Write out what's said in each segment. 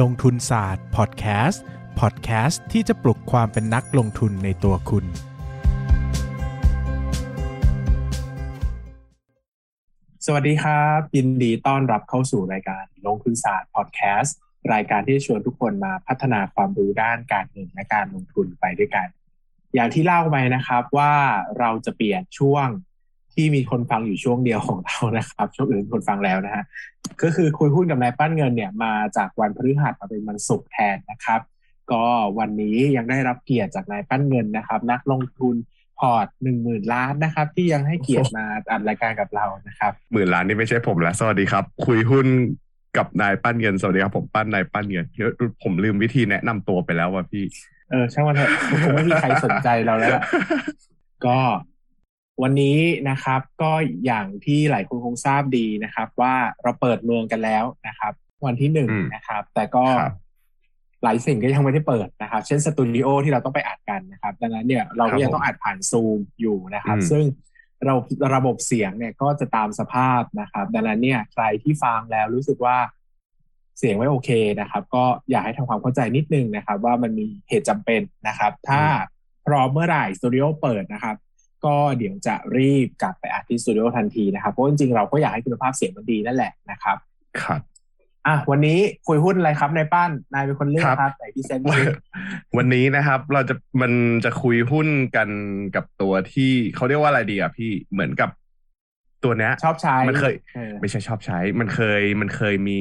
ลงทุนศาสตร์พอดแคสต์ที่จะปลุกความเป็นนักลงทุนในตัวคุณสวัสดีครับยินดีต้อนรับเข้าสู่รายการลงทุนศาสตร์พอดแคสต์รายการที่ชวนทุกคนมาพัฒนาความรู้ด้านการเงินและการลงทุนไปด้วยกันอย่างที่เล่าไปนะครับว่าเราจะเปลี่ยนช่วงที่มีคนฟังอยู่ช่วงเดียวของเรานะครับช่วงอื่นคนฟังแล้วนะฮะก็คือคุยหุ้นกับนายปั้นเงินเนี่ยมาจากวันพฤหัสมาเป็นวันศุกร์แทนนะครับก็วันนี้ยังได้รับเกียรติจากนายปั้นเงินนะครับนักลงทุนพอร์ต 10,000 ล้านนะครับที่ยังให้เกียรติมาอัดรายการกับเรานะครับหมื่นล้านนี่ไม่ใช่ผมแล้วสวัสดีครับคุยหุ้นกับนายปั้นเงินสวัสดีครับผมปั้นนายปั้นเงินผมลืมวิธีแนะนำตัวไปแล้วว่ะพี่ช่างมันเถอะคงไม่มีใครสนใจเราแล้วก็วันนี้นะครับก็อย่างที่หลายคนคงทราบดีนะครับว่าเราเปิดเมืองกันแล้วนะครับวันที่1นะครับแต่ก็หลายสิ่งก็ยังไม่ได้เปิดนะครับเช่นสตูดิโอที่เราต้องไปอัดกันนะครับดังนั้นเนี่ยเรายังต้องอัดผ่านซูมอยู่นะครับซึ่งเราระบบเสียงเนี่ยก็จะตามสภาพนะครับดังนั้นเนี่ยใครที่ฟังแล้วรู้สึกว่าเสียงไม่โอเคนะครับก็อยากให้ทำความเข้าใจนิดนึงนะครับว่ามันมีเหตุจำเป็นนะครับถ้าพร้อมเมื่อไหร่สตูดิโอเปิดนะครับก็เดี๋ยวจะรีบกลับไปอัดที่สตูดิโอทันทีนะครับเพราะจริงๆเราก็อยากให้คุณภาพเสียงมันดีนั่นแหละนะครับครับอ่ะวันนี้คุยหุ้นอะไรครับนายปั้นนายเป็นคนเลือกครับไหนพี่เซนวันนี้นะครับมันจะคุยหุ้นกันกับตัวที่เขาเรียกว่าอะไรดีอ่ะพี่เหมือนกับตัวเนี้ยชอบใช้มันเคยไม่ใช่ชอบใช้มันเคยมี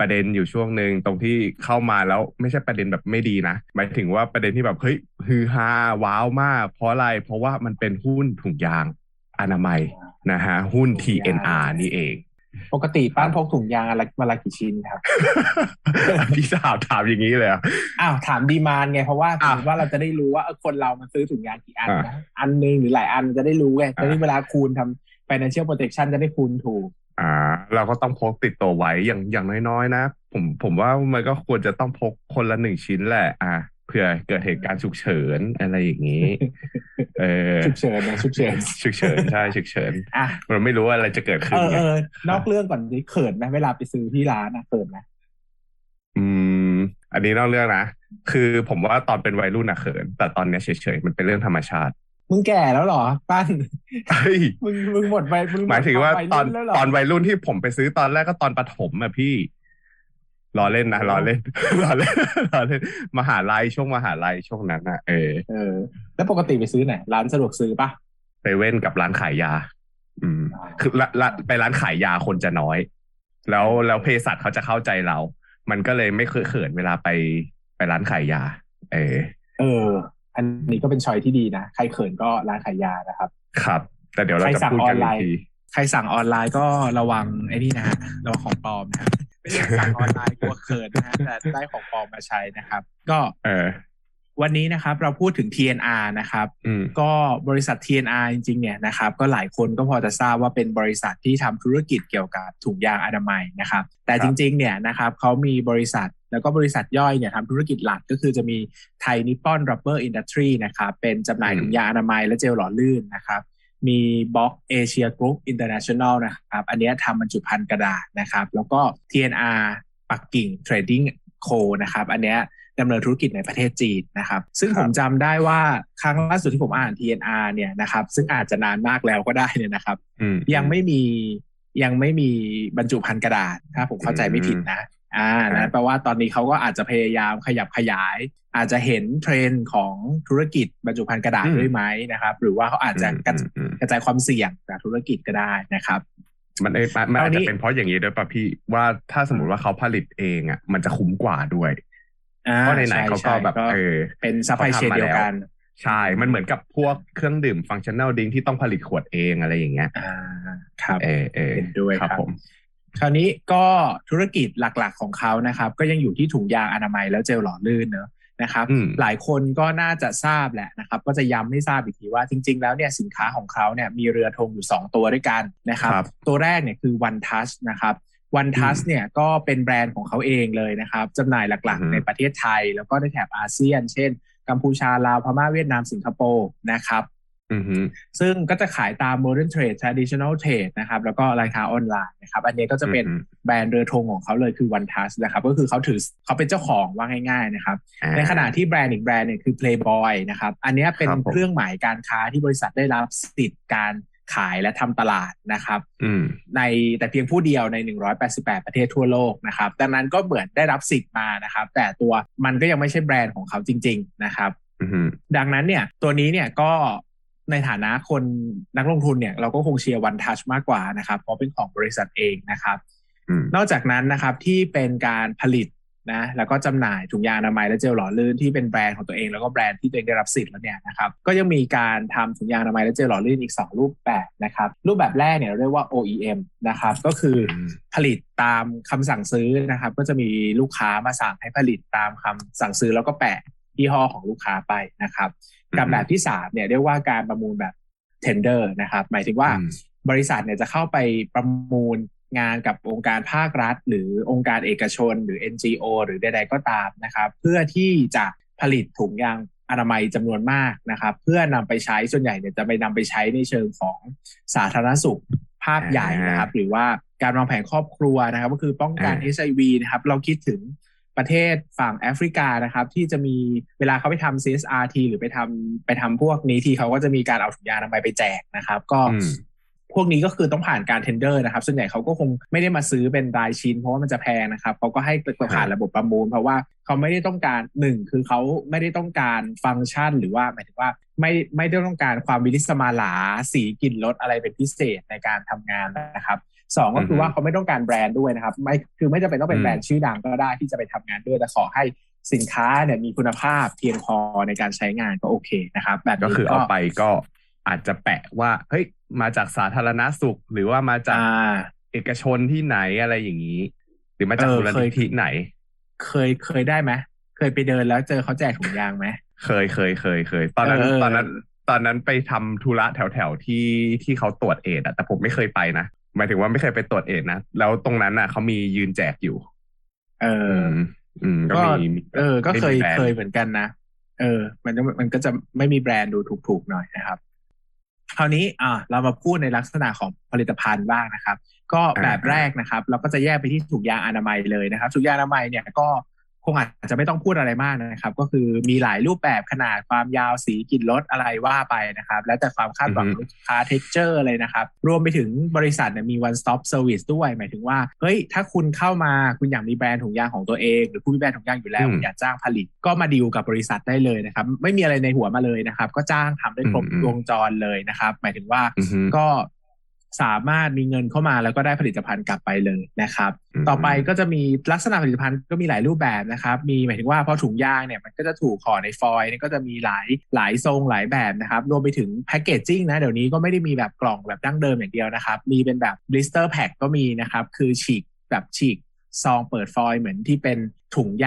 ประเด็นอยู่ช่วงนึงตรงที่เข้ามาแล้วไม่ใช่ประเด็นแบบไม่ดีนะหมายถึงว่าประเด็นที่แบบเฮ้ยฮือฮาว้าวมากเพราะอะไรเพราะว่ามันเป็นหุ้นถุงยางอนามัยนะฮะหุ้น TNR นี่เองปกติป้านพกถุงยางวันละกี่ชิ้นครับพี่สาวถามอย่างนี้เลยอ่ะอ้าวถามดีมานด์ไงเพราะว่าถือว่าเราจะได้รู้ว่าคนเรามันซื้อถุงยางกี่อันนะอันนึงหรือหลายอันจะได้รู้ไงตอนนี้เวลาคูณทำ financial protection จะได้คูณถูกเราก็ต้องพกติดตัวไว้อย่างน้อยๆนะผมว่ามันก็ควรจะต้องพกคนละ1ชิ้นแหละเผื่อเกิดเหตุการณ์ฉุกเฉินอะไรอย่างนี้ฉุกเฉินใช่ฉุกเฉินเราไม่รู้ว่าอะไรจะเกิดขึ้นนอกเรื่องก่อนดิเขินไหมเวลาไปซื้อที่ร้านนะเขินไหมอันนี้นอกเรื่องนะคือผมว่าตอนเป็นวัยรุ่นนะเขินแต่ตอนนี้เฉยๆมันเป็นเรื่องธรรมชาติมึงแก่แล้วเหรอปั้นมึงหมดไปหมายถึงว่าตอนวัยรุ่นที่ผมไปซื้อตอนแรกก็ตอนประถมอะพี่รอเล่นมหาลัยช่วงนั้นอะแล้วปกติไปซื้อไหนร้านสะดวกซื้อปะไปเว้นกับร้านขายยาคือไปร้านขายยาคนจะน้อยแล้วเภสัชเขาจะเข้าใจเรามันก็เลยไม่เขินเวลาไปร้านขายยาอันนี้ก็เป็นชอยที่ดีนะใครเขินก็ร้านขายยานะครับครับแต่เดี๋ยวเราจะพูดกันอีกทีใครสั่งออนไลน์ก็ระวังไอ้นี่นะระวังของปลอมนะไม่ใช่สั่งออนไลน์กลัวเขินนะแต่ได้ของปลอมมาใช้นะครับก็วันนี้นะครับเราพูดถึง TNR นะครับก็บริษัท TNR จริงๆเนี่ยนะครับก็หลายคนก็พอจะทราบว่าเป็นบริษัทที่ทำธุรกิจเกี่ยวกับถุงยางอนามัยนะครับแต่จริงๆเนี่ยนะครับเขามีบริษัทแล้วก็บริษัทย่อยเนี่ยทำธุรกิจหลักก็คือจะมีไทยนิปปอนรับเบอร์อินดัสทรีนะครับเป็นจำหน่ายถุงยางอนามัยและเจลหล่อลื่นนะครับมีบล็อกเอเชียกรุ๊ปอินเตอร์เนชั่นแนลนะครับอันนี้ทำบรรจุภัณฑ์กระดาษนะครับแล้วก็ TNR ปักกิ่งเทรดดิ้งโคนะครับอันเนี้ยดำเนินธุรกิจในประเทศจีนนะครับซึ่งผมจำได้ว่าครั้งล่าสุดที่ผมอ่าน TNR เนี่ยนะครับซึ่งอาจจะนานมากแล้วก็ได้เนี่ยนะครับยังไม่มีบรรจุภัณฑ์กระดาษถ้าผมเข้าใจไม่ผิดนะนะแปลว่าตอนนี้เขาก็อาจจะพยายามขยับขยายอาจจะเห็นเทรนด์ของธุรกิจบรรจุภัณฑ์กระดาษด้วยไหมนะครับหรือว่าเขาอาจจะกระจายความเสี่ยงจากธุรกิจก็ได้นะครับมันอาจจะเป็นเพราะอย่างนี้ด้วยป่ะพี่ว่าถ้าสมมุติว่าเขาผลิตเองอ่ะมันจะคุ้มกว่าด้วยเพราะไหนๆเขาก็แบบเป็นซัพพลายเชนเดียวกันใช่มันเหมือนกับพวกเครื่องดื่มฟังก์ชันแนลดริงก์ที่ต้องผลิตขวดเองอะไรอย่างเงี้ยครับเห็นด้วยครับผมคราวนี้ก็ธุรกิจหลักๆของเขานะครับก็ยังอยู่ที่ถุงยางอนามัยแล้วเจลหล่อลื่นเนอะนะครับหลายคนก็น่าจะทราบแหละนะครับก็จะย้ำให้ทราบอีกทีว่าจริงๆแล้วเนี่ยสินค้าของเขาเนี่ยมีเรือธงอยู่2ตัวด้วยกันนะครับตัวแรกเนี่ยคือ One Touch นะครับ One Touch เนี่ยก็เป็นแบรนด์ของเขาเองเลยนะครับจำหน่ายหลักๆในประเทศไทยแล้วก็ในแถบอาเซียนเช่นกัมพูชาลาวพม่าเวียดนามสิงคโปร์นะครับ ซึ่งก็จะขายตาม Modern Trade Traditional Trade นะครับแล้วก็รายค้าออนไลน์นะครับอันนี้ก็จะเป็นแบรนด์เรือธงของเขาเลยคือ One Touch นะครับก็คือเขาเป็นเจ้าของว่าง่ายๆนะครับในขณะที่แบรนด์อีกแบรนด์นึงคือ Playboy นะครับอันนี้เป็นเครื่องหมายการค้าที่บริษัทได้รับสิทธิ์การขายและทำตลาดนะครับในแต่เพียงผู้เดียวใน188ประเทศทั่วโลกนะครับดังนั้นก็เหมือนได้รับสิทธิ์มานะครับแต่ตัวมันก็ยังไม่ใช่แบรนด์ของเขาจริงๆนะครับดังนั้นเนี่ยตัวนี้เนี่ยก็ในฐานะคนนักลงทุนเนี่ยเราก็คงเชียร์ One Touch มากกว่านะครับเพราะเป็นของบริษัทเองนะครับนอกจากนั้นนะครับที่เป็นการผลิตนะแล้วก็จำหน่ายถุงยางอนามัยและเจลหล่อลื่นที่เป็นแบรนด์ของตัวเองแล้วก็แบรนด์ที่ตัวเองได้รับสิทธิ์แล้วเนี่ยนะครับก็ยังมีการทำถุงยางอนามัยและเจลหล่อลื่นอีก2รูปแบบนะครับรูปแบบแรกเนี่ยเรียกว่า OEM นะครับก็คือผลิตตามคำสั่งซื้อนะครับก็จะมีลูกค้ามาสั่งให้ผลิตตามคำสั่งซื้อแล้วก็แปะยี่ห้อของลูกค้าไปนะครับกับแบบที่3เนี่ยเรียกว่าการประมูลแบบ tender นะครับหมายถึงว่าบริษัทเนี่ยจะเข้าไปประมูลงานกับองค์การภาครัฐหรือองค์การเอกชนหรือ NGO หรือใดๆก็ตามนะครับเพื่อที่จะผลิตถุงยางอนามัยจำนวนมากนะครับเพื่อนำไปใช้ส่วนใหญ่เนี่ยจะไปนำไปใช้ในเชิงของสาธารณสุขภาพใหญ่นะครับหรือว่าการวางแผนครอบครัวนะครับก็คือป้องกัน HIV นะครับเราคิดถึงประเทศฝั่งแอฟริกานะครับที่จะมีเวลาเขาไปทำ CSRT หรือไปทำพวกนี้ทีเขาก็จะมีการเอาถุงยางอนามัยไปแจกนะครับก็พวกนี้ก็คือต้องผ่านการเทนเดอร์นะครับส่วนใหญ่เขาก็คงไม่ได้มาซื้อเป็นรายชิ้นเพราะว่ามันจะแพงนะครับเขาก็ให้ผ่านระบบประมูลเพราะว่าเขาไม่ได้ต้องการ1คือเขาไม่ได้ต้องการฟังก์ชันหรือว่าหมายถึงว่าไม่ได้ต้องการความวิลิสมาหลาสีกลิ่นรสอะไรเป็นพิเศษในการทำงานนะครับ2ก็คือว่าเขาไม่ต้องการแบรนด์ด้วยนะครับไม่จำเป็นต้องเป็นแบรนด์ชื่อดังก็ได้ที่จะไปทำงานด้วยแต่ขอให้สินค้าเนี่ยมีคุณภาพเพียงพอในการใช้งานก็โอเคนะครับแบบนี้ก็คือเอาไปก็อาจจะแปะว่าเฮ้ยมาจากสาธารณสุขหรือว่ามาจากเอกชนที่ไหนอะไรอย่างนี้หรือมาจากมูลนิธิไหนเคยได้ไหมเคยไปเดินแล้วเจอเขาแจกถุงยางไหมเคยตอนนั้นไปทำธุระแถวที่เขาตรวจเอดแต่ผมไม่เคยไปนะหมายถึงว่าไม่เคยไปตรวจเอดนะแล้วตรงนั้นน่ะเขามียืนแจกอยู่ก็เคยเหมือนกันนะมันก็จะไม่มีแบรนด์ดูถูกๆหน่อยนะครับคราวนี้เรามาพูดในลักษณะของผลิตภัณฑ์บ้างนะครับก็แบบแรกนะครับเราก็จะแยกไปที่ถุงยางอนามัยเลยนะครับถุงยางอนามัยเนี่ยก็คงอาจจะไม่ต้องพูดอะไรมากนะครับก็คือมีหลายรูปแบบขนาดความยาวสีกลิ่นรสอะไรว่าไปนะครับแล้วแต่ความคาดหวังลูกค้าเท็กเจอร์เลยนะครับรวมไปถึงบริษัทเนี่ยมี one stop service ด้วยหมายถึงว่าเฮ้ยถ้าคุณเข้ามาคุณอยากมีแบรนด์ถุงยางของตัวเองหรือคุณมีแบรนด์ถุงยางอยู่แล้วอยากจ้างผลิตก็มาดีลกับบริษัทได้เลยนะครับไม่มีอะไรในหัวมาเลยนะครับก็จ้างทำได้ครบวงจรเลยนะครับหมายถึงว่าก็สามารถมีเงินเข้ามาแล้วก็ได้ผลิตภัณฑ์กลับไปเลยนะครับต่อไปก็จะมีลักษณะผลิตภัณฑ์ก็มีหลายรูปแบบนะครับมีหมายถึงว่าพอถุงยางเนี่ยมันก็จะถูกห่อในฟอยล์ก็จะมีหลายทรงหลายแบบนะครับรวมไปถึงแพ็คเกจจิ้งนะเดี๋ยวนี้ก็ไม่ได้มีแบบกล่องแบบดั้งเดิมอย่างเดียวนะครับมีเป็นแบบ blister pack ก็มีนะครับคือฉีกซองเปิดฟอยล์เหมือนที่เป็นถุงย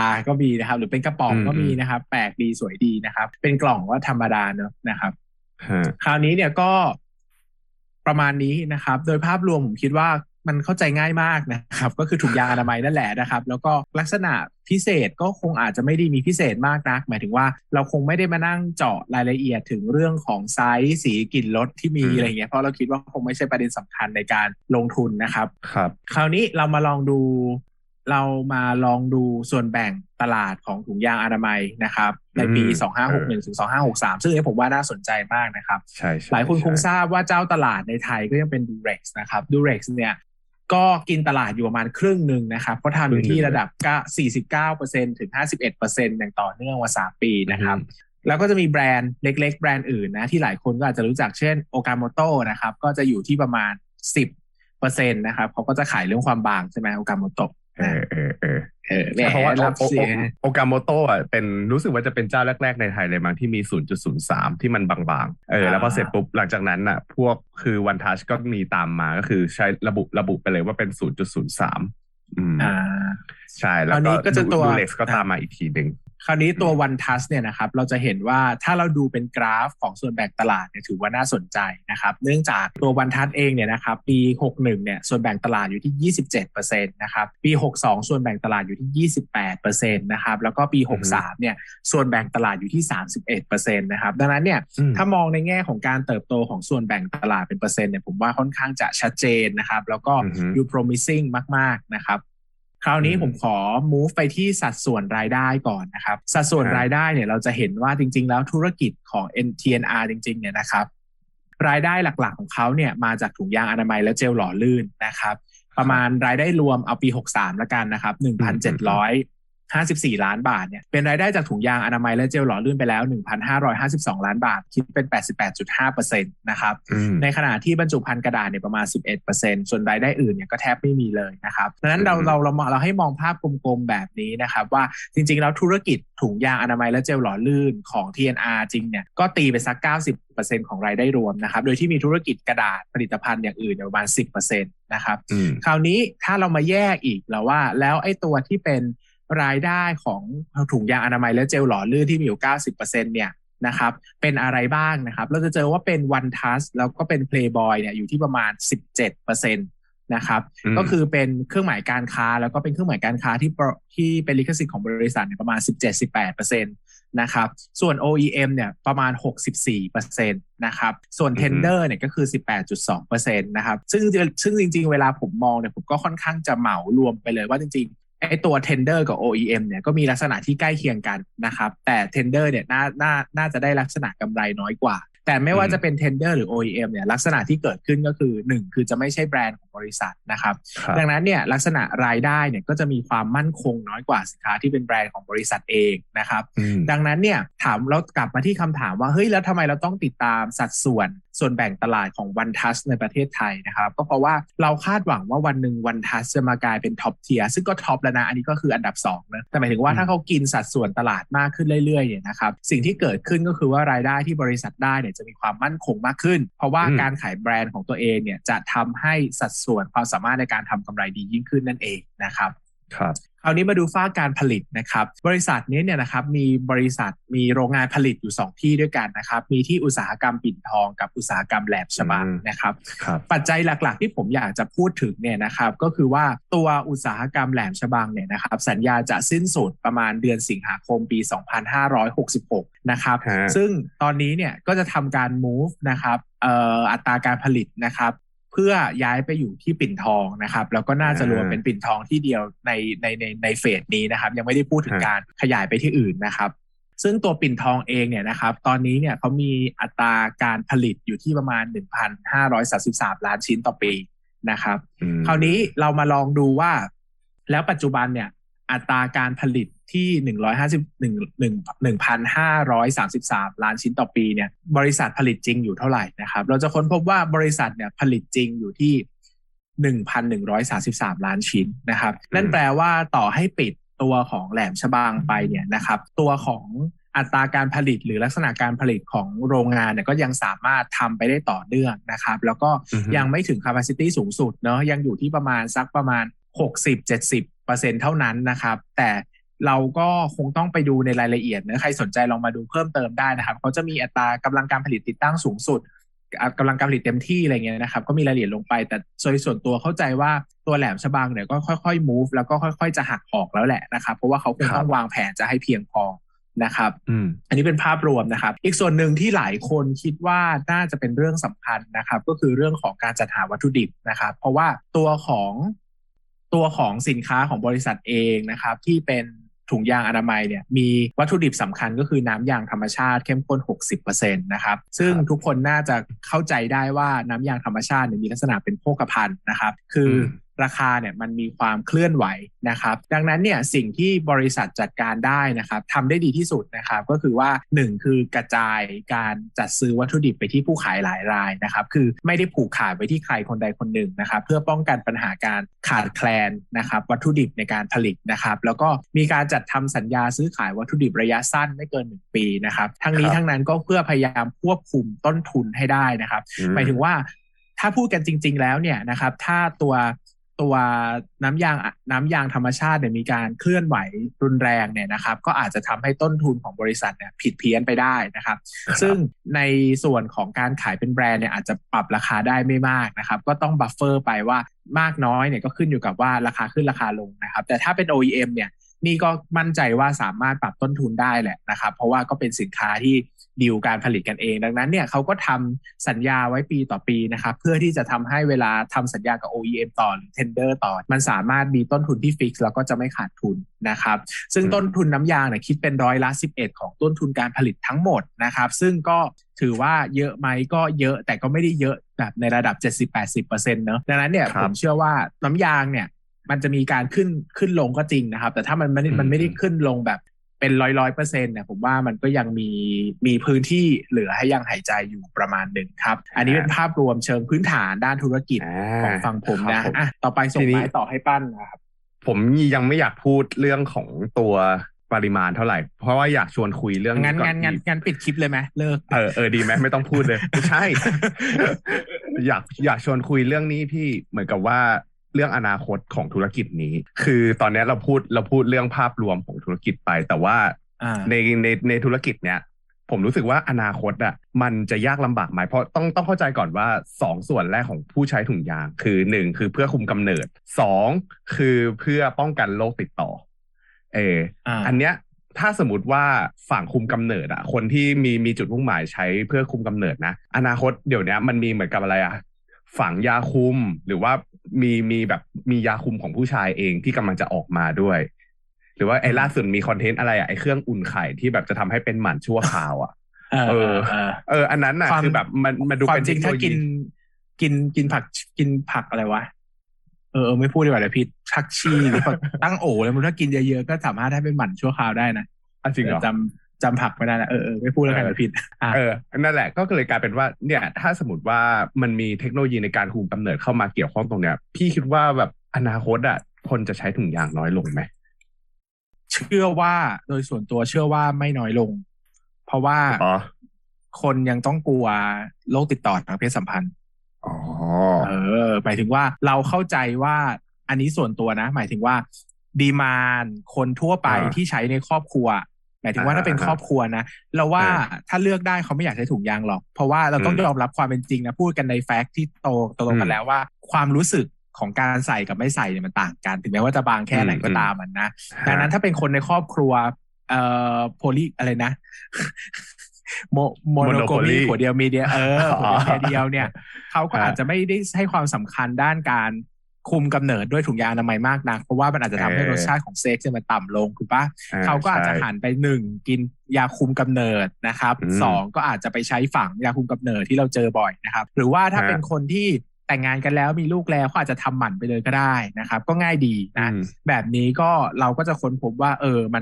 าก็มีนะครับหรือเป็นกระป๋องก็มีนะครับแปลกดีสวยดีนะครับเป็นกล่องก็ธรรมดาเนอะนะครับคราวนี้เนี่ยก็ประมาณนี้นะครับโดยภาพรวมผมคิดว่ามันเข้าใจง่ายมากนะครับก็คือถุงยางอนามัยนั่นแหละนะครับแล้วก็ลักษณะพิเศษก็คงอาจจะไม่ได้มีพิเศษมากนักหมายถึงว่าเราคงไม่ได้มานั่งเจาะรายละเอียดถึงเรื่องของไซส์สีกลิ่นรสที่มีอะไรเงี้ยเพราะเราคิดว่าคงไม่ใช่ประเด็นสำคัญในการลงทุนนะครับครับคราวนี้เรามาลองดูส่วนแบ่งตลาดของถุงยางอนามัยนะครับในปี2561ถึง2563ซึ่งผมว่าน่าสนใจมากนะครับหลายคนคงทราบว่าเจ้าตลาดในไทยก็ยังเป็น Durex นะครับ Durex เนี่ยก็กินตลาดอยู่ประมาณครึ่งนึงนะครับเพราะทำอยู่ที่ระดับ 49% ถึง 51% อย่างต่อเนื่องมา3ปีนะครับแล้วก็จะมีแบรนด์เล็กๆแบรนด์อื่นนะที่หลายคนก็อาจจะรู้จักเช่น Okamoto นะครับก็จะอยู่ที่ประมาณ 10% นะครับเขาก็จะขายเรื่องความบางใช่มั้ย Okamotoเพราะว่าโอกาโมโต้อ่ะเป็นรู้สึกว่าจะเป็นเจ้าแรกๆในไทยเลยมั้งที่มี 0.03 ที่มันบางๆแล้วพอเสร็จปุ๊บหลังจากนั้นน่ะพวกคือ One Touch ก็มีตามมาก็คือใช้ระบุไปเลยว่าเป็น 0.03 ใช่แล้วก็ดูเล็กก็ตามมาอีกทีนึง คราวนี้ตัว One Touch เนี่ยนะครับเราจะเห็นว่าถ้าเราดูเป็นกราฟของส่วนแบ่งตลาดเนี่ยถือว่าน่าสนใจนะครับเนื่องจากตัว One Touch เองเนี่ยนะครับปี61เนี่ยส่วนแบ่งตลาดอยู่ที่ 27% นะครับปี62ส่วนแบ่งตลาดอยู่ที่ 28% นะครับแล้วก็ปี63เนี่ยส่วนแบ่งตลาดอยู่ที่ 31% นะครับดังนั้นเนี่ยถ้ามองในแง่ของการเติบโตของส่วนแบ่งตลาดเป็นเปอร์เซ็นต์เนี่ยผมว่าค่อนข้างจะชัดเจนนะครับแล้วก็ดู promising มากๆนะครับคราวนี้ผมขอ move ไปที่สัดส่วนรายได้ก่อนนะครับสัดส่วนรายได้เนี่ยเราจะเห็นว่าจริงๆแล้วธุรกิจของ TNR จริงๆเนี่ยนะครับรายได้หลักๆของเขาเนี่ยมาจากถุงยางอนามัยและเจลหล่อลื่นนะครับประมาณรายได้รวมเอาปี63ละกันนะครับ 1,754 ล้านบาทเนี่ยเป็นรายได้จากถุงยางอนามัยและเจลหล่อลื่นไปแล้ว 1,552 ล้านบาทคิดเป็น 88.5% นะครับในขณะที่บรรจุภัณฑ์กระดาษเนี่ยประมาณ 11% ส่วนรายได้อื่นเนี่ยก็แทบไม่มีเลยนะครับดังนั้นเราให้มองภาพกลมๆแบบนี้นะครับว่าจริงๆแล้วธุรกิจถุงยางอนามัยและเจลหล่อลื่นของ TNR จริงเนี่ยก็ตีไปสัก 90% ของรายได้รวมนะครับโดยที่มีธุรกิจกระดาษผลิตภัณฑ์อย่างอื่นประมาณ 10% นะครับคราวนี้ถ้าเรามาแยกอีกแล้วว่าแล้วไอ้ตัวที่เป็นรายได้ของถุงยางอนามัยและเจลหล่อลื่นที่มีอยู่ 90% เนี่ยนะครับเป็นอะไรบ้างนะครับเราจะเจอว่าเป็น One Touch แล้วก็เป็น Playboy เนี่ยอยู่ที่ประมาณ 17% นะครับก็คือเป็นเครื่องหมายการค้าแล้วก็เป็นเครื่องหมายการค้าที่เป็นลิขสิทธิ์ของบริษัทเนี่ยประมาณ 17-18% นะครับส่วน OEM เนี่ยประมาณ 64% นะครับส่วน Tender เนี่ยก็คือ 18.2% นะครับซึ่งจริงๆเวลาผมมองเนี่ยผมก็ค่อนข้างจะเหมารวมไปเลยว่าจริงๆไอ้ตัว tender กับ OEM เนี่ยก็มีลักษณะที่ใกล้เคียงกันนะครับแต่ tender เนี่ยน่าจะได้ลักษณะกำไรน้อยกว่าแต่ไม่ว่าจะเป็น tender หรือ OEM เนี่ยลักษณะที่เกิดขึ้นก็คือ1คือจะไม่ใช่แบรนด์ของบริษัทนะครับดังนั้นเนี่ยลักษณะรายได้เนี่ยก็จะมีความมั่นคงน้อยกว่าสินค้าที่เป็นแบรนด์ของบริษัทเองนะครับดังนั้นเนี่ยถามเรากลับมาที่คำถามว่าเฮ้ยแล้วทำไมเราต้องติดตามสัดส่วนแบ่งตลาดของ One Touch ในประเทศไทยนะครับก็เพราะว่าเราคาดหวังว่าวันหนึ่ง One Touch จะมากลายเป็นท็อปเทียร์ซึ่งก็ท็อปแล้วนะอันนี้ก็คืออันดับ2นะแต่หมายถึงว่าถ้าเขากินสัดส่วนตลาดมากขึ้นเรื่อยๆเนี่ยนะครับสิ่งที่เกิดขึ้นก็คือว่ารายได้ที่บริษัทได้เนี่ยจะมีความมั่นคงมากขึ้นเพราะว่าการขายแบรนด์ของตัวเองเนี่ยจะทำให้สัดส่วนความสามารถในการทำกำไรดียิ่งขึ้นนั่นเองนะครับคราวนี้มาดูฝ้าการผลิตนะครับบริษัทนี้เนี่ยนะครับมีโรงงานผลิตอยู่2ที่ด้วยกันนะครับมีที่อุตสาหกรรมปิ่นทองกับอุตสาหกรรมแหลมฉบังนะครับปัจจัยหลักๆที่ผมอยากจะพูดถึงเนี่ยนะครับก็คือว่าตัวอุตสาหกรรมแหลมฉบังเนี่ยนะครับสัญญาจะสิ้นสุดประมาณเดือนสิงหาคมปี2566นะครับซึ่งตอนนี้เนี่ยก็จะทำการ move นะครับอัตราการผลิตนะครับเพื่อย้ายไปอยู่ที่ปิ่นทองนะครับแล้วก็น่าจะรวมเป็นปิ่นทองที่เดียวในเฟสนี้นะครับยังไม่ได้พูดถึงการขยายไปที่อื่นนะครับซึ่งตัวปิ่นทองเองเนี่ยนะครับตอนนี้เนี่ยเขามีอัตราการผลิตอยู่ที่ประมาณ 1,533 ล้านชิ้นต่อปีนะครับคราวนี้เรามาลองดูว่าแล้วปัจจุบันเนี่ยอัตราการผลิตที่ 1,533 ล้านชิ้นต่อปีเนี่ยบริษัทผลิตจริงอยู่เท่าไหร่นะครับเราจะค้นพบว่าบริษัทเนี่ยผลิตจริงอยู่ที่ 1,133 ล้านชิ้นนะครับนั่นแปลว่าต่อให้ปิดตัวของแหลมฉบังไปเนี่ยนะครับตัวของอัตราการผลิตหรือลักษณะการผลิตของโรงงานเนี่ยก็ยังสามารถทำไปได้ต่อเนื่องนะครับแล้วก็ยังไม่ถึง capacity สูงสุดเนาะยังอยู่ที่ประมาณสักประมาณ 60-70% เท่านั้นนะครับแต่เราก็คงต้องไปดูในรายละเอียดนะใครสนใจลองมาดูเพิ่มเติมได้นะครับเขาจะมีอัตรากำลังการผลิตติดตั้งสูงสุดกำลังการผลิตเต็มที่อะไรเงี้ยนะครับก็มีรายละเอียดลงไปแต่ส่วนตัวเข้าใจว่าตัวแหลมฉบังเนี่ยก็ค่อยๆ move แล้วก็ค่อยๆจะหักออกแล้วแหละนะครับเพราะว่าเขาคงต้องวางแผนจะให้เพียงพอนะครับอันนี้เป็นภาพรวมนะครับอีกส่วนหนึ่งที่หลายคนคิดว่าน่าจะเป็นเรื่องสำคัญนะครับก็คือเรื่องของการจัดหาวัตถุดิบนะครับเพราะว่าตัวของสินค้าของบริษัทเองนะครับที่เป็นถุงยางอนามัยเนี่ยมีวัตถุดิบสำคัญก็คือน้ำยางธรรมชาติเข้มข้น 60% นะครับซึ่งทุกคนน่าจะเข้าใจได้ว่าน้ำยางธรรมชาติเนี่ยมีลักษณะเป็นโภคภัณฑ์นะครับคือราคาเนี่ยมันมีความเคลื่อนไหวนะครับดังนั้นเนี่ยสิ่งที่บริษัทจัดการได้นะครับทำได้ดีที่สุดนะครับก็คือว่า1คือกระจายการจัดซื้อวัตถุดิบไปที่ผู้ขายหลายรายนะครับคือไม่ได้ผูกขาดไว้ที่ใครคนใดคนหนึ่งนะครับเพื่อป้องกันปัญหาการขาดแคลนนะครับวัตถุดิบในการผลิตนะครับแล้วก็มีการจัดทำสัญญาซื้อขายวัตถุดิบระยะสั้นไม่เกิน1ปีนะครับทั้งนี้ทั้งนั้นก็เพื่อพยายามควบคุมต้นทุนให้ได้นะครับหมายถึงว่าถ้าพูดกันจริงๆแล้วเนี่ยนะครับถ้าตัว ตัวน้ำยางธรรมชาติเนี่ยมีการเคลื่อนไหวรุนแรงเนี่ยนะครับก็อาจจะทำให้ต้นทุนของบริษัทเนี่ยผิดเพี้ยนไปได้นะครับซึ่งในส่วนของการขายเป็นแบรนด์เนี่ยอาจจะปรับราคาได้ไม่มากนะครับก็ต้องบัฟเฟอร์ไปว่ามากน้อยเนี่ยก็ขึ้นอยู่กับว่าราคาขึ้นราคาลงนะครับแต่ถ้าเป็น OEM เนี่ยนี่ก็มั่นใจว่าสามารถปรับต้นทุนได้แหละนะครับเพราะว่าก็เป็นสินค้าที่ดีลการผลิตกันเองดังนั้นเนี่ยเขาก็ทำสัญญาไว้ปีต่อปีนะครับเพื่อที่จะทำให้เวลาทำสัญญากับ OEM ต่อหรือ Tender ต่อมันสามารถมีต้นทุนที่ฟิกซ์แล้วก็จะไม่ขาดทุนนะครับซึ่งต้นทุนน้ำยางเนี่ยคิดเป็นร้อยละ 11% ของต้นทุนการผลิตทั้งหมดนะครับซึ่งก็ถือว่าเยอะไหมก็เยอะแต่ก็ไม่ได้เยอะแบบในระดับ 70-80% เนอะดังนั้นเนี่ยผมเชื่อว่าน้ำยางเนี่ยมันจะมีการขึ้นลงก็จริงนะครับแต่ถ้ามันไม่ได้ขึ้นลงแบบเป็น100%เนี่ยผมว่ามันก็ยังมีพื้นที่เหลือให้ยังหายใจอยู่ประมาณหนึ่งครับอันนี้เป็นภาพรวมเชิงพื้นฐานด้านธุรกิจของฝั่งผมนะอ่ะต่อไปส่งไม้ต่อให้ปั้นนะครับผมยังไม่อยากพูดเรื่องของตัวปริมาณเท่าไหร่เพราะว่าอยากชวนคุยเรื่องงั้นปิดคลิปเลยไหมเลิกเออดีไหมไม่ต้องพูดเลยไม่ใช่อยากชวนคุยเรื่องนี้พี่เหมือนกับว่าเรื่องอนาคตของธุรกิจนี้คือตอนนี้เราพูดเรื่องภาพรวมของธุรกิจไปแต่ว่าในธุรกิจเนี้ยผมรู้สึกว่าอนาคตอ่ะมันจะยากลำบากไหมเพราะต้องเข้าใจก่อนว่า2ส่วนแรกของผู้ใช้ถุงยางคือ1คือเพื่อคุมกำเนิด2คือเพื่อป้องกันโรคติดต่ออันเนี้ยถ้าสมมติว่าฝั่งคุมกำเนิดอ่ะคนที่มีจุดมุ่งหมายใช้เพื่อคุมกำเนิดนะอนาคตเดี๋ยวนี้มันมีเหมือนกับอะไรอ่ะฝังยาคุมหรือว่ามีแบบมียาคุมของผู้ชายเองที่กำลังจะออกมาด้วยหรือว่าไอ้ล่าสุดมีคอนเทนต์อะไรอ่ะไอ้เครื่องอุ่นไข่ที่แบบจะทำให้เป็นหมันชั่วคราวอ่ะอันนั้นน่ะคือแบบมันดูเป็นจริงถ้ากินผักอะไรวะไม่พูดดีกว่าเดี๋ยวพี่ชักชี้หรือผักตั้งโอ๋เลยมันถ้ากินเยอะๆก็สามารถให้เป็นหมันชั่วคราวได้นะจริงเหรอจำผักไม่ได้นะไม่พูดแล้วกันผิดนั่นแหละก็เลยกลายเป็นว่าเนี่ยถ้าสมมติว่ามันมีเทคโนโลยีในการคุมกำเนิดเข้ามาเกี่ยวข้องตรงเนี้ยพี่คิดว่าแบบอนาคตอ่ะคนจะใช้ถุงยางน้อยลงไหมเชื่อว่าโดยส่วนตัวเชื่อว่าไม่น้อยลงเพราะว่าคนยังต้องกลัวโรคติดต่อทางเพศสัมพันธ์หมายถึงว่าเราเข้าใจว่าอันนี้ส่วนตัวนะหมายถึงว่าดีมานคนทั่วไปที่ใช้ในครอบครัวหมายถึงว่าถ้าเป็นครอบครัวนะเราว่าถ้าเลือกได้เขาไม่อยากใช้ถุงยางหรอกเพราะว่าเราต้องยอมรับความเป็นจริงนะพูดกันในแฟกต์ที่โตลงกันแล้วว่าความรู้สึกของการใส่กับไม่ใส่เนี่ยมันต่างกันถึงแม้ว่าจะบางแค่ไหนก็ตามมันนะดังนั้นถ้าเป็นคนในครอบครัวโพลีอะไรนะโมโนโกลีหัวเดียวมีเดียหัวเดียวเนี่ยเขาก็อาจจะไม่ได้ให้ความสำคัญด้านการคุมกำเนิดด้วยถุงยางอนามัยมากนักเพราะว่ามันอาจจะทำให้รสชาติของเซ็กซ์มันต่ำลงถูกปะเขาก็อาจจะหันไป1กินยาคุมกำเนิดนะครับ2ก็อาจจะไปใช้ฝังยาคุมกำเนิดที่เราเจอบ่อยนะครับหรือว่าถ้าเป็นคนที่แต่งงานกันแล้วมีลูกแล้วก็อาจจะทำหมันไปเลยก็ได้นะครับก็ง่ายดีนะแบบนี้ก็เราก็จะค้นพบว่ามั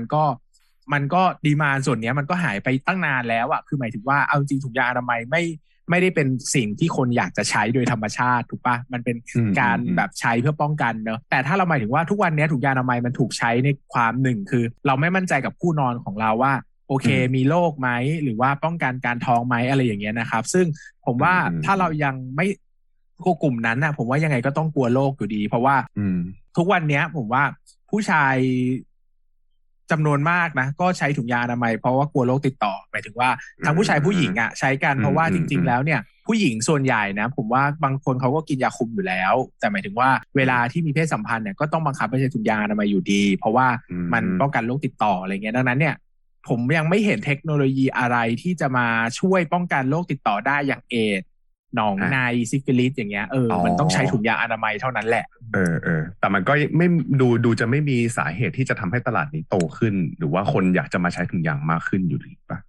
นก็ดีมานด์ส่วนนี้มันก็หายไปตั้งนานแล้วอ่ะคือหมายถึงว่าเอาจริงถุงยางอนามัยไม่ได้เป็นสิ่งที่คนอยากจะใช้โดยธรรมชาติถูกปะมันเป็นการแบบใช้เพื่อป้องกันเนอะแต่ถ้าเราหมายถึงว่าทุกวันนี้ถุงยางอนามัยมันถูกใช้ในความหนึ่งคือเราไม่มั่นใจกับคู่นอนของเราว่าโอเคมีโรคไหมหรือว่าป้องกันการท้องไหมอะไรอย่างเงี้ยนะครับซึ่งผมว่าถ้าเรายังไม่กลุ่มนั้นนะผมว่ายังไงก็ต้องกลัวโรคอยู่ดีเพราะว่าทุกวันนี้ผมว่าผู้ชายจำนวนมากนะก็ใช้ถุงยางอนามัยเพราะว่ากลัวโรคติดต่อหมายถึงว่าทั้งผู้ชายผู้หญิงอ่ะใช้กันเพราะว่าจริงๆแล้วเนี่ยผู้หญิงส่วนใหญ่นะผมว่าบางคนเขาก็กินยาคุมอยู่แล้วแต่หมายถึงว่าเวลาที่มีเพศสัมพันธ์เนี่ยก็ต้องบังคับให้ใช้ถุงยางอนามัยอยู่ดีเพราะว่ามันป้องกันโรคติดต่ออะไรเงี้ยดังนั้นเนี่ยผมยังไม่เห็นเทคโนโลยีอะไรที่จะมาช่วยป้องกันโรคติดต่อได้อย่างเอดส์หนองในซิฟิลิสอย่างเงี้ยมันต้องใช้ถุงยางอนามัยเท่านั้นแหละแต่มันก็ไม่ดูจะไม่มีสาเหตุที่จะทำให้ตลาดนี้โตขึ้นหรือว่าคนอยากจะมาใช้ถุงยางมากขึ้นอยู่หรือเปล่า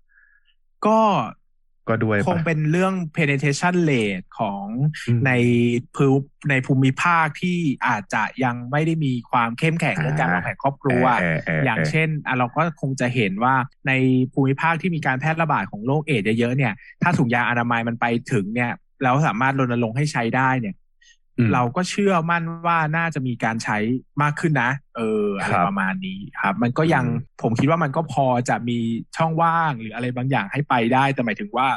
ก็ด้วยคงเป็นเรื่อง penetration rate ของในภูมิภาคที่อาจจะยังไม่ได้มีความเข้มแข็งเรื่องการวางแผนครอบครัวอย่างเช่นเราก็คงจะเห็นว่าในภูมิภาคที่มีการแพร่ระบาดของโรคเอดส์เยอะๆเนี่ยถ้าถุงยางอนามัยมันไปถึงเนี่ยแล้วสามารถรณรงค์ให้ใช้ได้เนี่ยเราก็เชื่อมั่นว่าน่าจะมีการใช้มากขึ้นนะอะไรประมาณนี้ครับมันก็ยังผมคิดว่ามันก็พอจะมีช่องว่างหรืออะไรบางอย่างให้ไปได้แต่หมายถึงว่า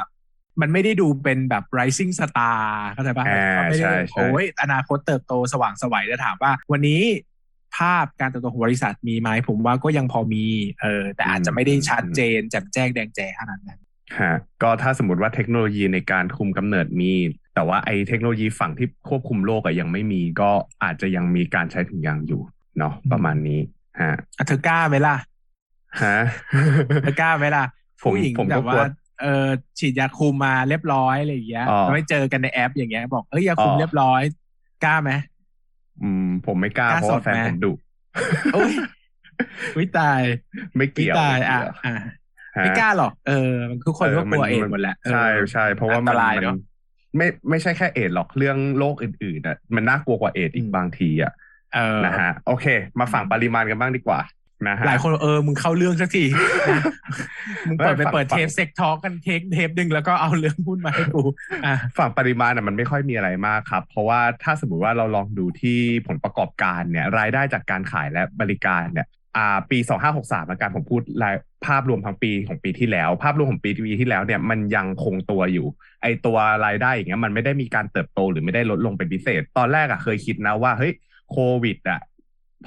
มันไม่ได้ดูเป็นแบบ rising star เข้าใจป่ะไม่ได้โอ้ยอนาคตเติบโตสว่างไสวแล้วถามว่าวันนี้ภาพการเติบโตของบริษัทมีไหมผมว่าก็ยังพอมีแต่อาจจะไม่ได้ชัดเจนแจ่มแจ้งแดงแจ๋ขนาดนั้นฮะก็ถ้าสมมติว่าเทคโนโลยีในการคุมกำเนิดมีแต่ว่าไอ้เทคโนโลยีฝั่งที่ควบคุมโลกอะยังไม่มีก็อาจจะยังมีการใช้ถุงยางอยู่เนาะประมาณนี้ฮะเธอกล้าไหมล่ะฮะเธอกล้าไหมล่ะผู้หญิงแบบว่าฉีดยาคุมมาเรียบร้อยอะไรอย่างเงี้ยไม่เจอกันในแอปอย่างเงี้ยบอกเอ้ยยาคุมเรียบร้อยกล้าไหมผมไม่กล้าเพราะว่าแฟนผมดุอุ้ยตายไม่เกี่ยวไม่กล้าหรอกทุกคนก็กลัวเอดหมดแหละใช่ใช่เพราะว่ามันไม่ใช่แค่เอดหรอกเรื่องโรคอื่นๆอ่ะมันน่ากลัวกว่าเอดอีกบางทีอ่ะนะฮะโอเคมาฝั่งปริมาณกันบ้างดีกว่านะฮะหลายคนมึงเข้าเรื่องสักทีมึงเปิดเทปเซ็กทอล์กกันเทปนึงแล้วก็เอาเรื่องพูดมาให้กูฝั่งปริมาณน่ะมันไม่ค่อยมีอะไรมากครับเพราะว่าถ้าสมมุติว่าเราลองดูที่ผลประกอบการเนี่ยรายได้จากการขายและบริการเนี่ยปี2563แล้วกันผมพูดภาพรวมทั้งปีของปีที่แล้วภาพรวมของปีที่แล้วเนี่ยมันยังคงตัวอยู่ไอตัวรายได้อย่างเงี้ยมันไม่ได้มีการเติบโตหรือไม่ได้ลดลงเป็นพิเศษตอนแรกอ่ะเคยคิดนะว่าเฮ้ยโควิดอ่ะ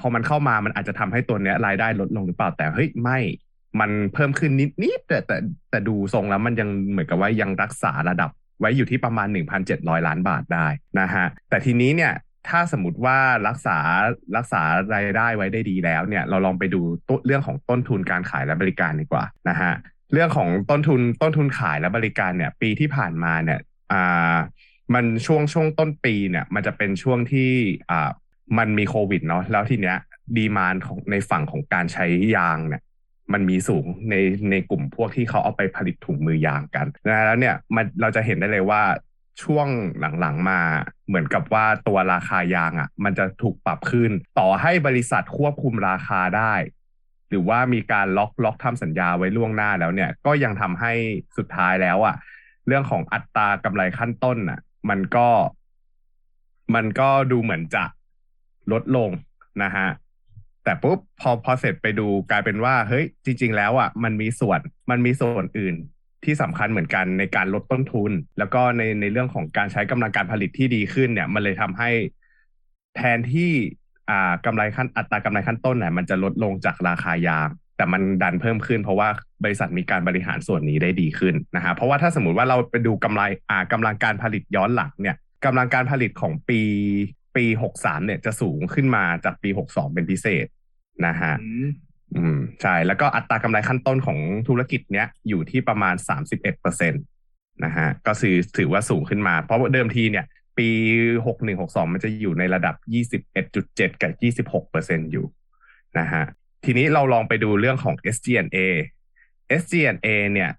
พอมันเข้ามามันอาจจะทำให้ตัวเนี้ยรายได้ลดลงหรือเปล่าแต่เฮ้ยไม่มันเพิ่มขึ้นนิดๆแต่ดูทรงแล้วมันยังเหมือนกับว่ายังรักษาระดับไว้อยู่ที่ประมาณ 1,700 ล้านบาทได้นะฮะแต่ทีนี้เนี่ยถ้าสมมุติว่ารักษารายได้ไว้ได้ดีแล้วเนี่ยเราลองไปดูเรื่องของต้นทุนการขายและบริการดีกว่านะฮะเรื่องของต้นทุนขายและบริการเนี่ยปีที่ผ่านมาเนี่ยมันช่วงต้นปีเนี่ยมันจะเป็นช่วงที่มันมีโควิดเนาะแล้วทีเนี้ยดีมานด์ของในฝั่งของการใช้ยางเนี่ยมันมีสูงในกลุ่มพวกที่เขาเอาไปผลิตถุงมือยางกันนะแล้วเนี่ยมันเราจะเห็นได้เลยว่าช่วงหลังๆมาเหมือนกับว่าตัวราคายางอ่ะมันจะถูกปรับขึ้นต่อให้บริษัทควบคุมราคาได้หรือว่ามีการล็อกทำสัญญาไว้ล่วงหน้าแล้วเนี่ยก็ยังทำให้สุดท้ายแล้วอ่ะเรื่องของอัตรากำไรขั้นต้นอ่ะมันก็ดูเหมือนจะลดลงนะฮะแต่ปุ๊บพอเสร็จไปดูกลายเป็นว่าเฮ้ยจริงๆแล้วอ่ะมันมีส่วนอื่นที่สำคัญเหมือนกันในการลดต้นทุนแล้วก็ในเรื่องของการใช้กำลังการผลิตที่ดีขึ้นเนี่ยมันเลยทำให้แทนที่อัตรากำไรขั้นต้นเนี่ยมันจะลดลงจากราคายางแต่มันดันเพิ่มขึ้นเพราะว่าบริษัทมีการบริหารส่วนนี้ได้ดีขึ้นนะฮะเพราะว่าถ้าสมมุติว่าเราไปดูกำลังการผลิตย้อนหลังเนี่ยกำลังการผลิตของปี63เนี่ยจะสูงขึ้นมาจากปี62เป็นพิเศษนะฮะใช่แล้วก็อัตรากำไรขั้นต้นของธุรกิจเนี้ยอยู่ที่ประมาณ 31% นะฮะก็ถือว่าสูงขึ้นมาเพราะเดิมทีเนี่ยปี6162มันจะอยู่ในระดับ 21.7 กับ 26% อยู่นะฮะทีนี้เราลองไปดูเรื่องของ SG&A เนี่ย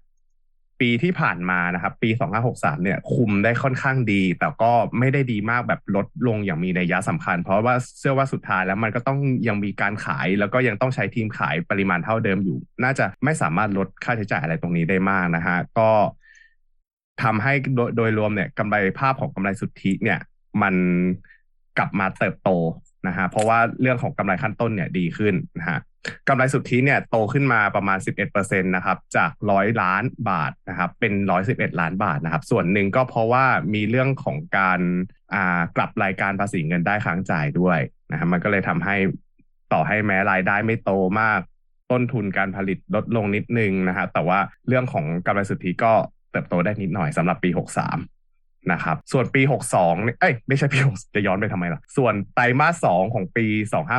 ปีที่ผ่านมานะครับปี2563เนี่ยคุมได้ค่อนข้างดีแต่ก็ไม่ได้ดีมากแบบลดลงอย่างมีนัยสำคัญเพราะว่าเชื่อว่าสุดท้ายแล้วมันก็ต้องยังมีการขายแล้วก็ยังต้องใช้ทีมขายปริมาณเท่าเดิมอยู่น่าจะไม่สามารถลดค่าใช้จ่ายอะไรตรงนี้ได้มากนะฮะก็ทำให้โดยรวมเนี่ยกำไรภาพของกำไรสุทธิเนี่ยมันกลับมาเติบโตนะฮะเพราะว่าเรื่องของกำไรขั้นต้นเนี่ยดีขึ้นนะฮะกำไรสุทธิเนี่ยโตขึ้นมาประมาณ 11% นะครับจาก100ล้านบาทนะครับเป็น111ล้านบาทนะครับส่วนหนึ่งก็เพราะว่ามีเรื่องของการกลับรายการภาษีเงินได้ค้างจ่ายด้วยนะฮะมันก็เลยทำให้ต่อให้แม้รายได้ไม่โตมากต้นทุนการผลิตลดลงนิดนึงนะฮะแต่ว่าเรื่องของกำไรสุทธิก็เติบโตได้นิดหน่อยสำหรับปี63นะครับส่วนปี62เนี่ยไม่ใช่ปี60จะย้อนไปทำไมล่ะส่วนไตรมาส2ของปี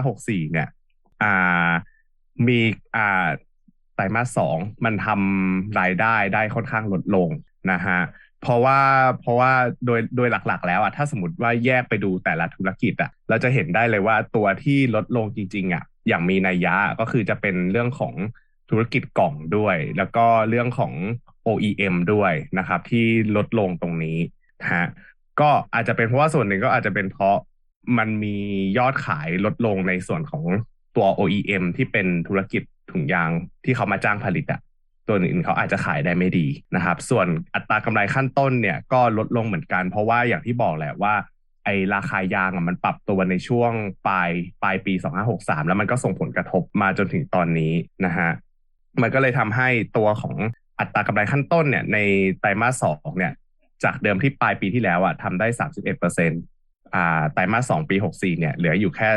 2564เนี่ยมีไตรมาส2มันทำรายได้ได้ค่อนข้างลดลงนะฮะเพราะว่าโดยหลักๆแล้วอ่ะถ้าสมมติว่าแยกไปดูแต่ละธุรกิจอ่ะเราจะเห็นได้เลยว่าตัวที่ลดลงจริงๆอ่ะอย่างมีนัยยะก็คือจะเป็นเรื่องของธุรกิจกล่องด้วยแล้วก็เรื่องของ OEM ด้วยนะครับที่ลดลงตรงนี้ฮะก็อาจจะเป็นเพราะว่าส่วนหนึ่งก็อาจจะเป็นเพราะมันมียอดขายลดลงในส่วนของตัว OEM ที่เป็นธุรกิจถุงยางที่เขามาจ้างผลิตอ่ะตัวอื่นเขาอาจจะขายได้ไม่ดีนะครับส่วนอัตรากำไรขั้นต้นเนี่ยก็ลดลงเหมือนกันเพราะว่าอย่างที่บอกแหละว่าไอ้ราคายางมันปรับตัวในช่วงปลายปี2563แล้วมันก็ส่งผลกระทบมาจนถึงตอนนี้นะฮะมันก็เลยทำให้ตัวของ อัตรากำไรขั้นต้นเนี่ยในไตรมาส2เนี่ยจากเดิมที่ปลายปีที่แล้วอ่ะทำได้ 31% ไตรมาส2ปี64เนี่ยเหลืออยู่แค่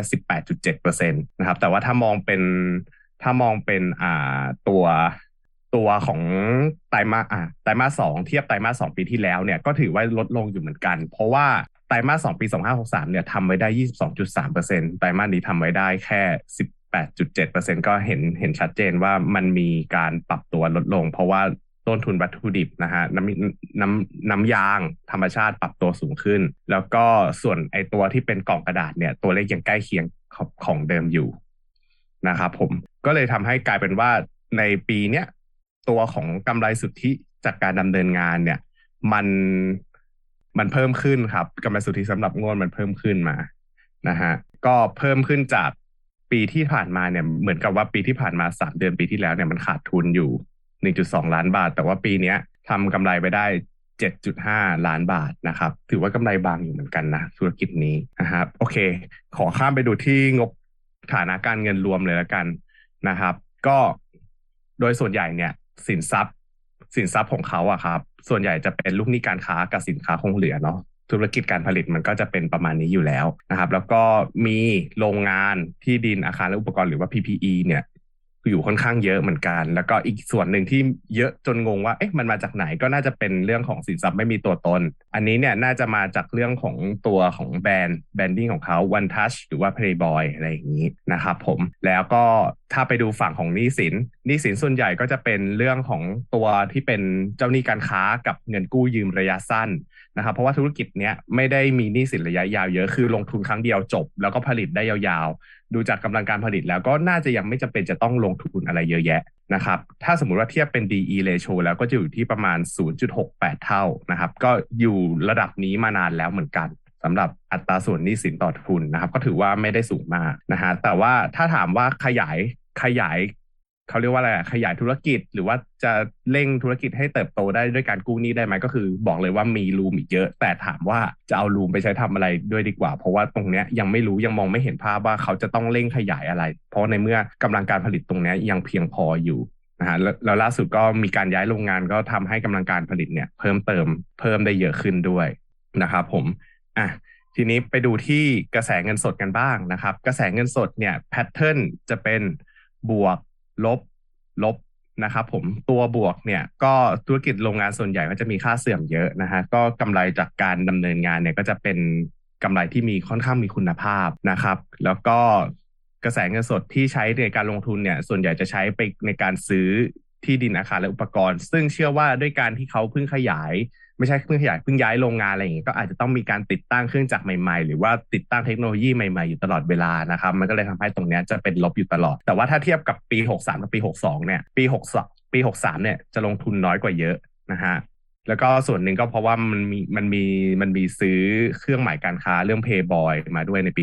18.7% นะครับแต่ว่าถ้ามองเป็นตัวของไตรมาส2เทียบไตรมาส2ปีที่แล้วเนี่ยก็ถือว่าลดลงอยู่เหมือนกันเพราะว่าไตรมาส2ปี2563เนี่ยทำไว้ได้ 22.3% ไตรมาสนี้ทำไว้ได้แค่ 18.7% ก็เห็นชัดเจนว่ามันมีการปรับตัวลดลงเพราะว่าต้นทุนวัตถุดิบนะฮะน้ำยางธรรมชาติปรับตัวสูงขึ้นแล้วก็ส่วนไอตัวที่เป็นกล่องกระดาษเนี่ยตัวเลขยังใกล้เคียงของเดิมอยู่นะครับผมก็เลยทำให้กลายเป็นว่าในปีเนี้ยตัวของกำไรสุทธิจากการดำเนินงานเนี่ยมันเพิ่มขึ้นครับกำไรสุทธิสำหรับงวดมันเพิ่มขึ้นมานะฮะก็เพิ่มขึ้นจากปีที่ผ่านมาเนี่ยเหมือนกับว่าปีที่ผ่านมา3เดือนปีที่แล้วเนี่ยมันขาดทุนอยู่ 1.2 ล้านบาทแต่ว่าปีนี้ทำกำไรไปได้ 7.5 ล้านบาทนะครับถือว่ากำไรบางอยู่เหมือนกันนะธุรกิจนี้นะครับโอเคขอข้ามไปดูที่งบฐานะการเงินรวมเลยละกันนะครับก็โดยส่วนใหญ่เนี่ยสินทรัพย์ของเขาอะครับส่วนใหญ่จะเป็นลูกหนี้การค้ากับสินค้าคงเหลือเนาะธุรกิจการผลิตมันก็จะเป็นประมาณนี้อยู่แล้วนะครับแล้วก็มีโรงงานที่ดินอาคารและอุปกรณ์หรือว่า PPE เนี่ยอยู่ค่อนข้างเยอะเหมือนกันแล้วก็อีกส่วนหนึ่งที่เยอะจนงงว่าเอ๊ะมันมาจากไหนก็น่าจะเป็นเรื่องของสินทรัพย์ไม่มีตัวตนอันนี้เนี่ยน่าจะมาจากเรื่องของตัวของแบรนดิ้งของเขา One Touch หรือว่า Playboy อะไรอย่างนี้นะครับผมแล้วก็ถ้าไปดูฝั่งของหนี้สินส่วนใหญ่ก็จะเป็นเรื่องของตัวที่เป็นเจ้าหนี้การค้ากับเงินกู้ยืมระยะสั้นนะครับเพราะว่าธุรกิจเนี้ยไม่ได้มีหนี้สินระยะยาวเยอะคือลงทุนครั้งเดียวจบแล้วก็ผลิตได้ยาวๆดูจากกำลังการผลิตแล้วก็น่าจะยังไม่จำเป็นจะต้องลงทุนอะไรเยอะแยะนะครับถ้าสมมุติว่าเทียบเป็น DE ratio แล้วก็จะอยู่ที่ประมาณ 0.68 เท่านะครับก็อยู่ระดับนี้มานานแล้วเหมือนกันสำหรับอัตราส่วนหนี้สินต่อทุนนะครับก็ถือว่าไม่ได้สูงมากนะฮะแต่ว่าถ้าถามว่าขยายเขาเรียกว่าอะไรขยายธุรกิจหรือว่าจะเร่งธุรกิจให้เติบโตได้ด้วยการกู้หนี้ได้ไหมก็คือบอกเลยว่ามีรูมอีกเยอะแต่ถามว่าจะเอารูมไปใช้ทำอะไรด้วยดีกว่าเพราะว่าตรงเนี้ยยังไม่รู้ยังมองไม่เห็นภาพว่าเขาจะต้องเร่งขยายอะไรเพราะในเมื่อกำลังการผลิตตรงเนี้ยยังเพียงพออยู่นะฮะแล้วล่าสุดก็มีการย้ายโรงงานก็ทำให้กำลังการผลิตเนี่ยเพิ่มได้เยอะขึ้นด้วยนะครับผมอ่ะทีนี้ไปดูที่กระแสเงินสดกันบ้างนะครับกระแสเงินสดเนี่ยแพทเทิร์นจะเป็นบวกลบนะครับผมตัวบวกเนี่ยก็ธุรกิจโรงงานส่วนใหญ่ก็จะมีค่าเสื่อมเยอะนะฮะก็กำไรจากการดำเนินงานเนี่ยก็จะเป็นกำไรที่มีค่อนข้างมีคุณภาพนะครับแล้วก็กระแสเงินสดที่ใช้ในการลงทุนเนี่ยส่วนใหญ่จะใช้ไปในการซื้อที่ดินอาคารและอุปกรณ์ซึ่งเชื่อว่าด้วยการที่เขาเพิ่งย้ายโรงงานอะไรอย่างงี้ก็อาจจะต้องมีการติดตั้งเครื่องจักรใหม่ๆหรือว่าติดตั้งเทคโนโลยีใหม่ๆอยู่ตลอดเวลานะครับมันก็เลยทำให้ตรงนี้จะเป็นลบอยู่ตลอดแต่ว่าถ้าเทียบกับปี63กับปี62เนี่ยปี63เนี่ยจะลงทุนน้อยกว่าเยอะนะฮะแล้วก็ส่วนหนึ่งก็เพราะว่ามันมีซื้อเครื่องหมายการค้าเรื่อง Playboy มาด้วยในปี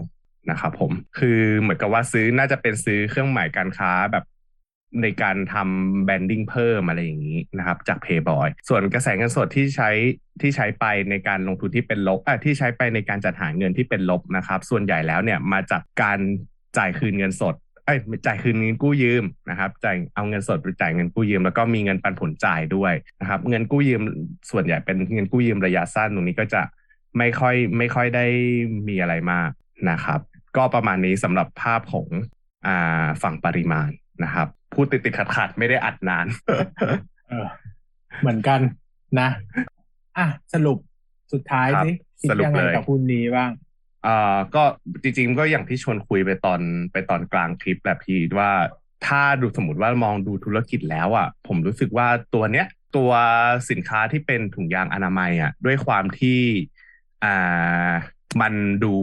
62นะครับผมคือเหมือนกับว่าซื้อน่าจะเป็นซื้อเครื่องหมายการค้าแบบในการทำแบรนดิ้งเพิ่มอะไรอย่างนี้นะครับจาก Playboy ส่วนกระแสเงินสดที่ใช้ไปในการลงทุนที่เป็นลบที่ใช้ไปในการจัดหาเงินที่เป็นลบนะครับส่วนใหญ่แล้วเนี่ยมาจากการจ่ายคืนเงินกู้ยืมนะครับเอาเงินสดไปจ่ายเงินกู้ยืมแล้วก็มีเงินปันผลจ่ายด้วยนะครับเงินกู้ยืมส่วนใหญ่เป็นเงินกู้ยืมระยะสั้นตรงนี้ก็จะไม่ค่อยได้มีอะไรมากนะครับก็ประมาณนี้สำหรับภาพของฝั่งปริมาณนะครับพูดติดขัดๆไม่ได้อัดนาน เหมือนกันนะอ่ะสรุปสุดท้ายสิคิดยังไงกับหุ้นนี้บ้างก็จริงๆก็อย่างที่ชวนคุยไปตอนกลางคลิปแบบที่ว่าถ้าดูสมมุติว่ามองดูธุรกิจแล้วอ่ะผมรู้สึกว่าตัวสินค้าที่เป็นถุงยางอนามัยอ่ะด้วยความที่มันดู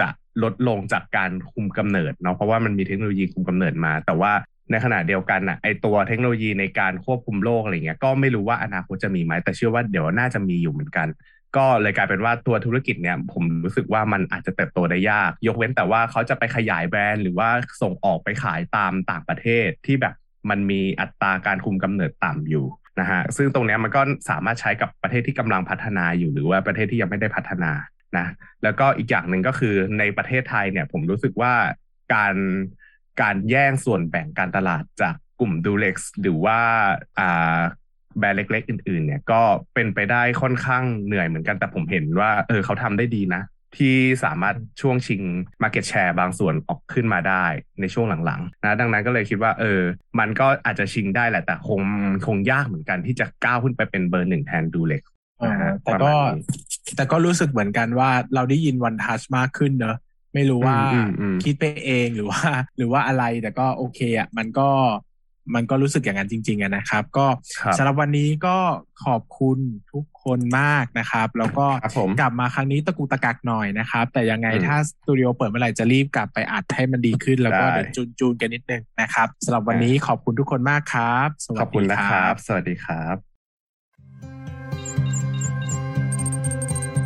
จะลดลงจากการคุมกำเนิดเนาะเพราะว่ามันมีเทคโนโลยีคุมกำเนิดมาแต่ว่าในขณะเดียวกันน่ะไอตัวเทคโนโลยีในการควบคุมโรคอะไรเงี้ยก็ไม่รู้ว่าอนาคตจะมีไหมแต่เชื่อว่าเดี๋ยวน่าจะมีอยู่เหมือนกันก็เลยกลายเป็นว่าตัวธุรกิจเนี่ยผมรู้สึกว่ามันอาจจะเติบโตได้ยากยกเว้นแต่ว่าเขาจะไปขยายแบรนด์หรือว่าส่งออกไปขายตามต่างประเทศที่แบบมันมีอัตราการคุมกำเนิดต่ำอยู่นะฮะซึ่งตรงนี้มันก็สามารถใช้กับประเทศที่กำลังพัฒนาอยู่หรือว่าประเทศที่ยังไม่ได้พัฒนานะแล้วก็อีกอย่างหนึ่งก็คือในประเทศไทยเนี่ยผมรู้สึกว่าการแย่งส่วนแบ่งการตลาดจาก กลุ่มดูเล็กซ์หรือว่าแบรนด์เล็กๆอื่นๆเนี่ยก็เป็นไปได้ค่อนข้างเหนื่อยเหมือนกันแต่ผมเห็นว่าเขาทำได้ดีนะที่สามารถช่วงชิง market share บางส่วนออกขึ้นมาได้ในช่วงหลังๆนะดังนั้นก็เลยคิดว่ามันก็อาจจะชิงได้แหละแต่คงยากเหมือนกันที่จะก้าวขึ้นไปเป็นเบอร์หนึ่งแทนดูเล็กแต่ก็รู้สึกเหมือนกันว่าเราได้ยิน One Touch มากขึ้นเนอะไม่รู้ว่าคิดไปเองหรือว่าอะไรแต่ก็โอเคอ่ะมันก็รู้สึกอย่างนั้นจริงๆนะครับก็สำหรับวันนี้ก็ขอบคุณทุกคนมากนะครับแล้วก็กลับมาครั้งนี้ตะกุตะกักหน่อยนะครับแต่ยังไงถ้าสตูดิโอเปิดเมื่อไหร่จะรีบกลับไปอัดให้มันดีขึ้นแล้วก็เดี๋ยวจูนๆกันนิดนึงนะครับสำหรับวันนี้ขอบคุณทุกคนมากครับขอบคุณนะครับสวัสดีครับ